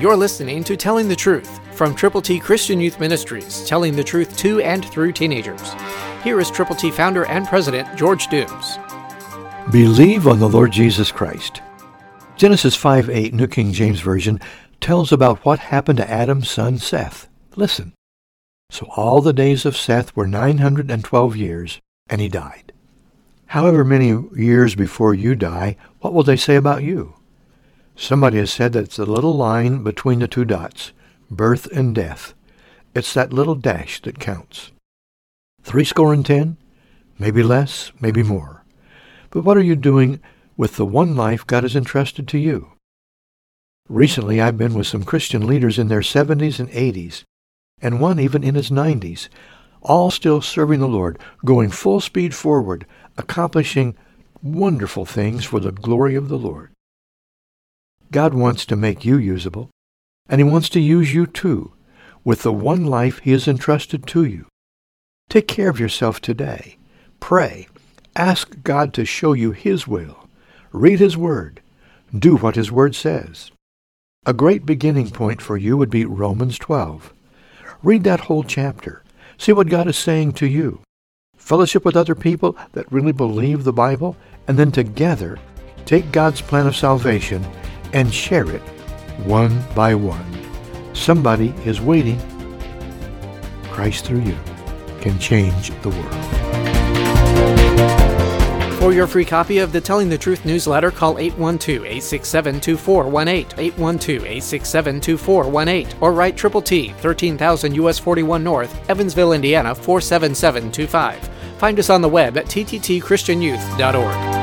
You're listening to Telling the Truth from Triple T Christian Youth Ministries, telling the truth to and through teenagers. Here is Triple T founder and president, George Dooms. Believe on the Lord Jesus Christ. Genesis 5:8, New King James Version, tells about what happened to Adam's son Seth. Listen. So all the days of Seth were 912 years, and he died. However many years before you die, what will they say about you? Somebody has said that it's the little line between the two dots, birth and death. It's that little dash that counts. 70, maybe less, maybe more. But what are you doing with the one life God has entrusted to you? Recently, I've been with some Christian leaders in their 70s and 80s, and one even in his 90s, all still serving the Lord, going full speed forward, accomplishing wonderful things for the glory of the Lord. God wants to make you usable, and He wants to use you too, with the one life He has entrusted to you. Take care of yourself today. Pray. Ask God to show you His will. Read His Word. Do what His Word says. A great beginning point for you would be Romans 12. Read that whole chapter. See what God is saying to you. Fellowship with other people that really believe the Bible, and then together, take God's plan of salvation and share it one by one. Somebody is waiting. Christ through you can change the world. For your free copy of the Telling the Truth newsletter, call 812-867-2418, 812-867-2418, or write Triple T, 13,000 U.S. 41 North, Evansville, Indiana, 47725. Find us on the web at tttchristianyouth.org.